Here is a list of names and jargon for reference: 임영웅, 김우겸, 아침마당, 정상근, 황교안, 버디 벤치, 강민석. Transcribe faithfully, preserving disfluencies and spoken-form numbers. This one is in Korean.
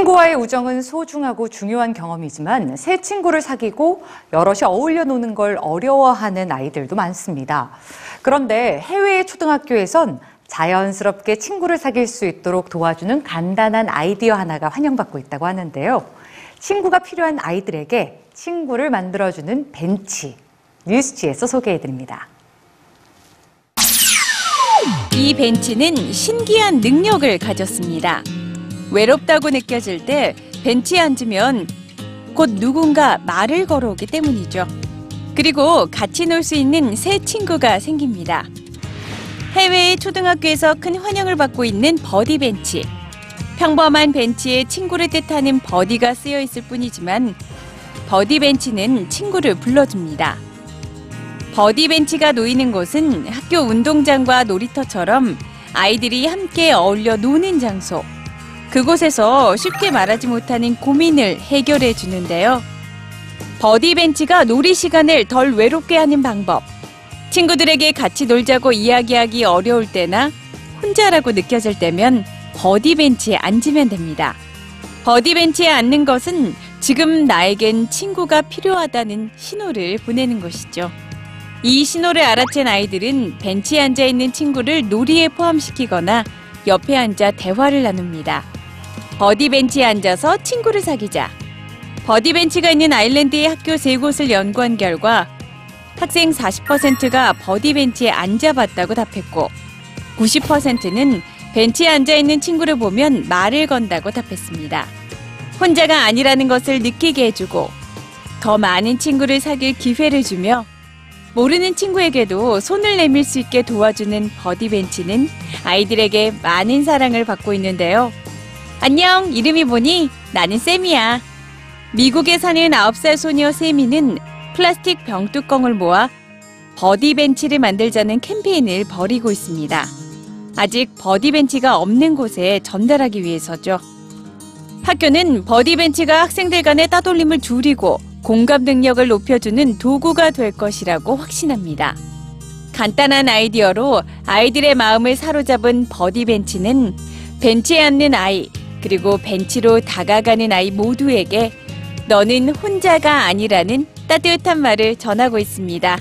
친구와의 우정은 소중하고 중요한 경험이지만 새 친구를 사귀고 여럿이 어울려 노는 걸 어려워하는 아이들도 많습니다. 그런데 해외의 초등학교에선 자연스럽게 친구를 사귈 수 있도록 도와주는 간단한 아이디어 하나가 환영받고 있다고 하는데요. 친구가 필요한 아이들에게 친구를 만들어주는 벤치, 뉴스지에서 소개해드립니다. 이 벤치는 신기한 능력을 가졌습니다. 외롭다고 느껴질 때 벤치에 앉으면 곧 누군가 말을 걸어오기 때문이죠. 그리고 같이 놀 수 있는 새 친구가 생깁니다. 해외의 초등학교에서 큰 환영을 받고 있는 버디 벤치. 평범한 벤치에 친구를 뜻하는 버디가 쓰여 있을 뿐이지만 버디 벤치는 친구를 불러줍니다. 버디 벤치가 놓이는 곳은 학교 운동장과 놀이터처럼 아이들이 함께 어울려 노는 장소. 그곳에서 쉽게 말하지 못하는 고민을 해결해 주는데요. 버디 벤치가 놀이 시간을 덜 외롭게 하는 방법. 친구들에게 같이 놀자고 이야기하기 어려울 때나 혼자라고 느껴질 때면 버디 벤치에 앉으면 됩니다. 버디 벤치에 앉는 것은 지금 나에겐 친구가 필요하다는 신호를 보내는 것이죠. 이 신호를 알아챈 아이들은 벤치에 앉아 있는 친구를 놀이에 포함시키거나 옆에 앉아 대화를 나눕니다. 버디 벤치에 앉아서 친구를 사귀자. 버디 벤치가 있는 아일랜드의 학교 세 곳을 연구한 결과 학생 사십 퍼센트가 버디 벤치에 앉아봤다고 답했고 구십 퍼센트는 벤치에 앉아있는 친구를 보면 말을 건다고 답했습니다. 혼자가 아니라는 것을 느끼게 해주고 더 많은 친구를 사귈 기회를 주며 모르는 친구에게도 손을 내밀 수 있게 도와주는 버디 벤치는 아이들에게 많은 사랑을 받고 있는데요. 안녕, 이름이 뭐니? 나는 세미야. 미국에 사는 아홉 살 소녀 세미는 플라스틱 병뚜껑을 모아 버디 벤치를 만들자는 캠페인을 벌이고 있습니다. 아직 버디 벤치가 없는 곳에 전달하기 위해서죠. 학교는 버디 벤치가 학생들 간의 따돌림을 줄이고 공감 능력을 높여주는 도구가 될 것이라고 확신합니다. 간단한 아이디어로 아이들의 마음을 사로잡은 버디 벤치는 벤치에 앉는 아이, 그리고 벤치로 다가가는 아이 모두에게 너는 혼자가 아니라는 따뜻한 말을 전하고 있습니다.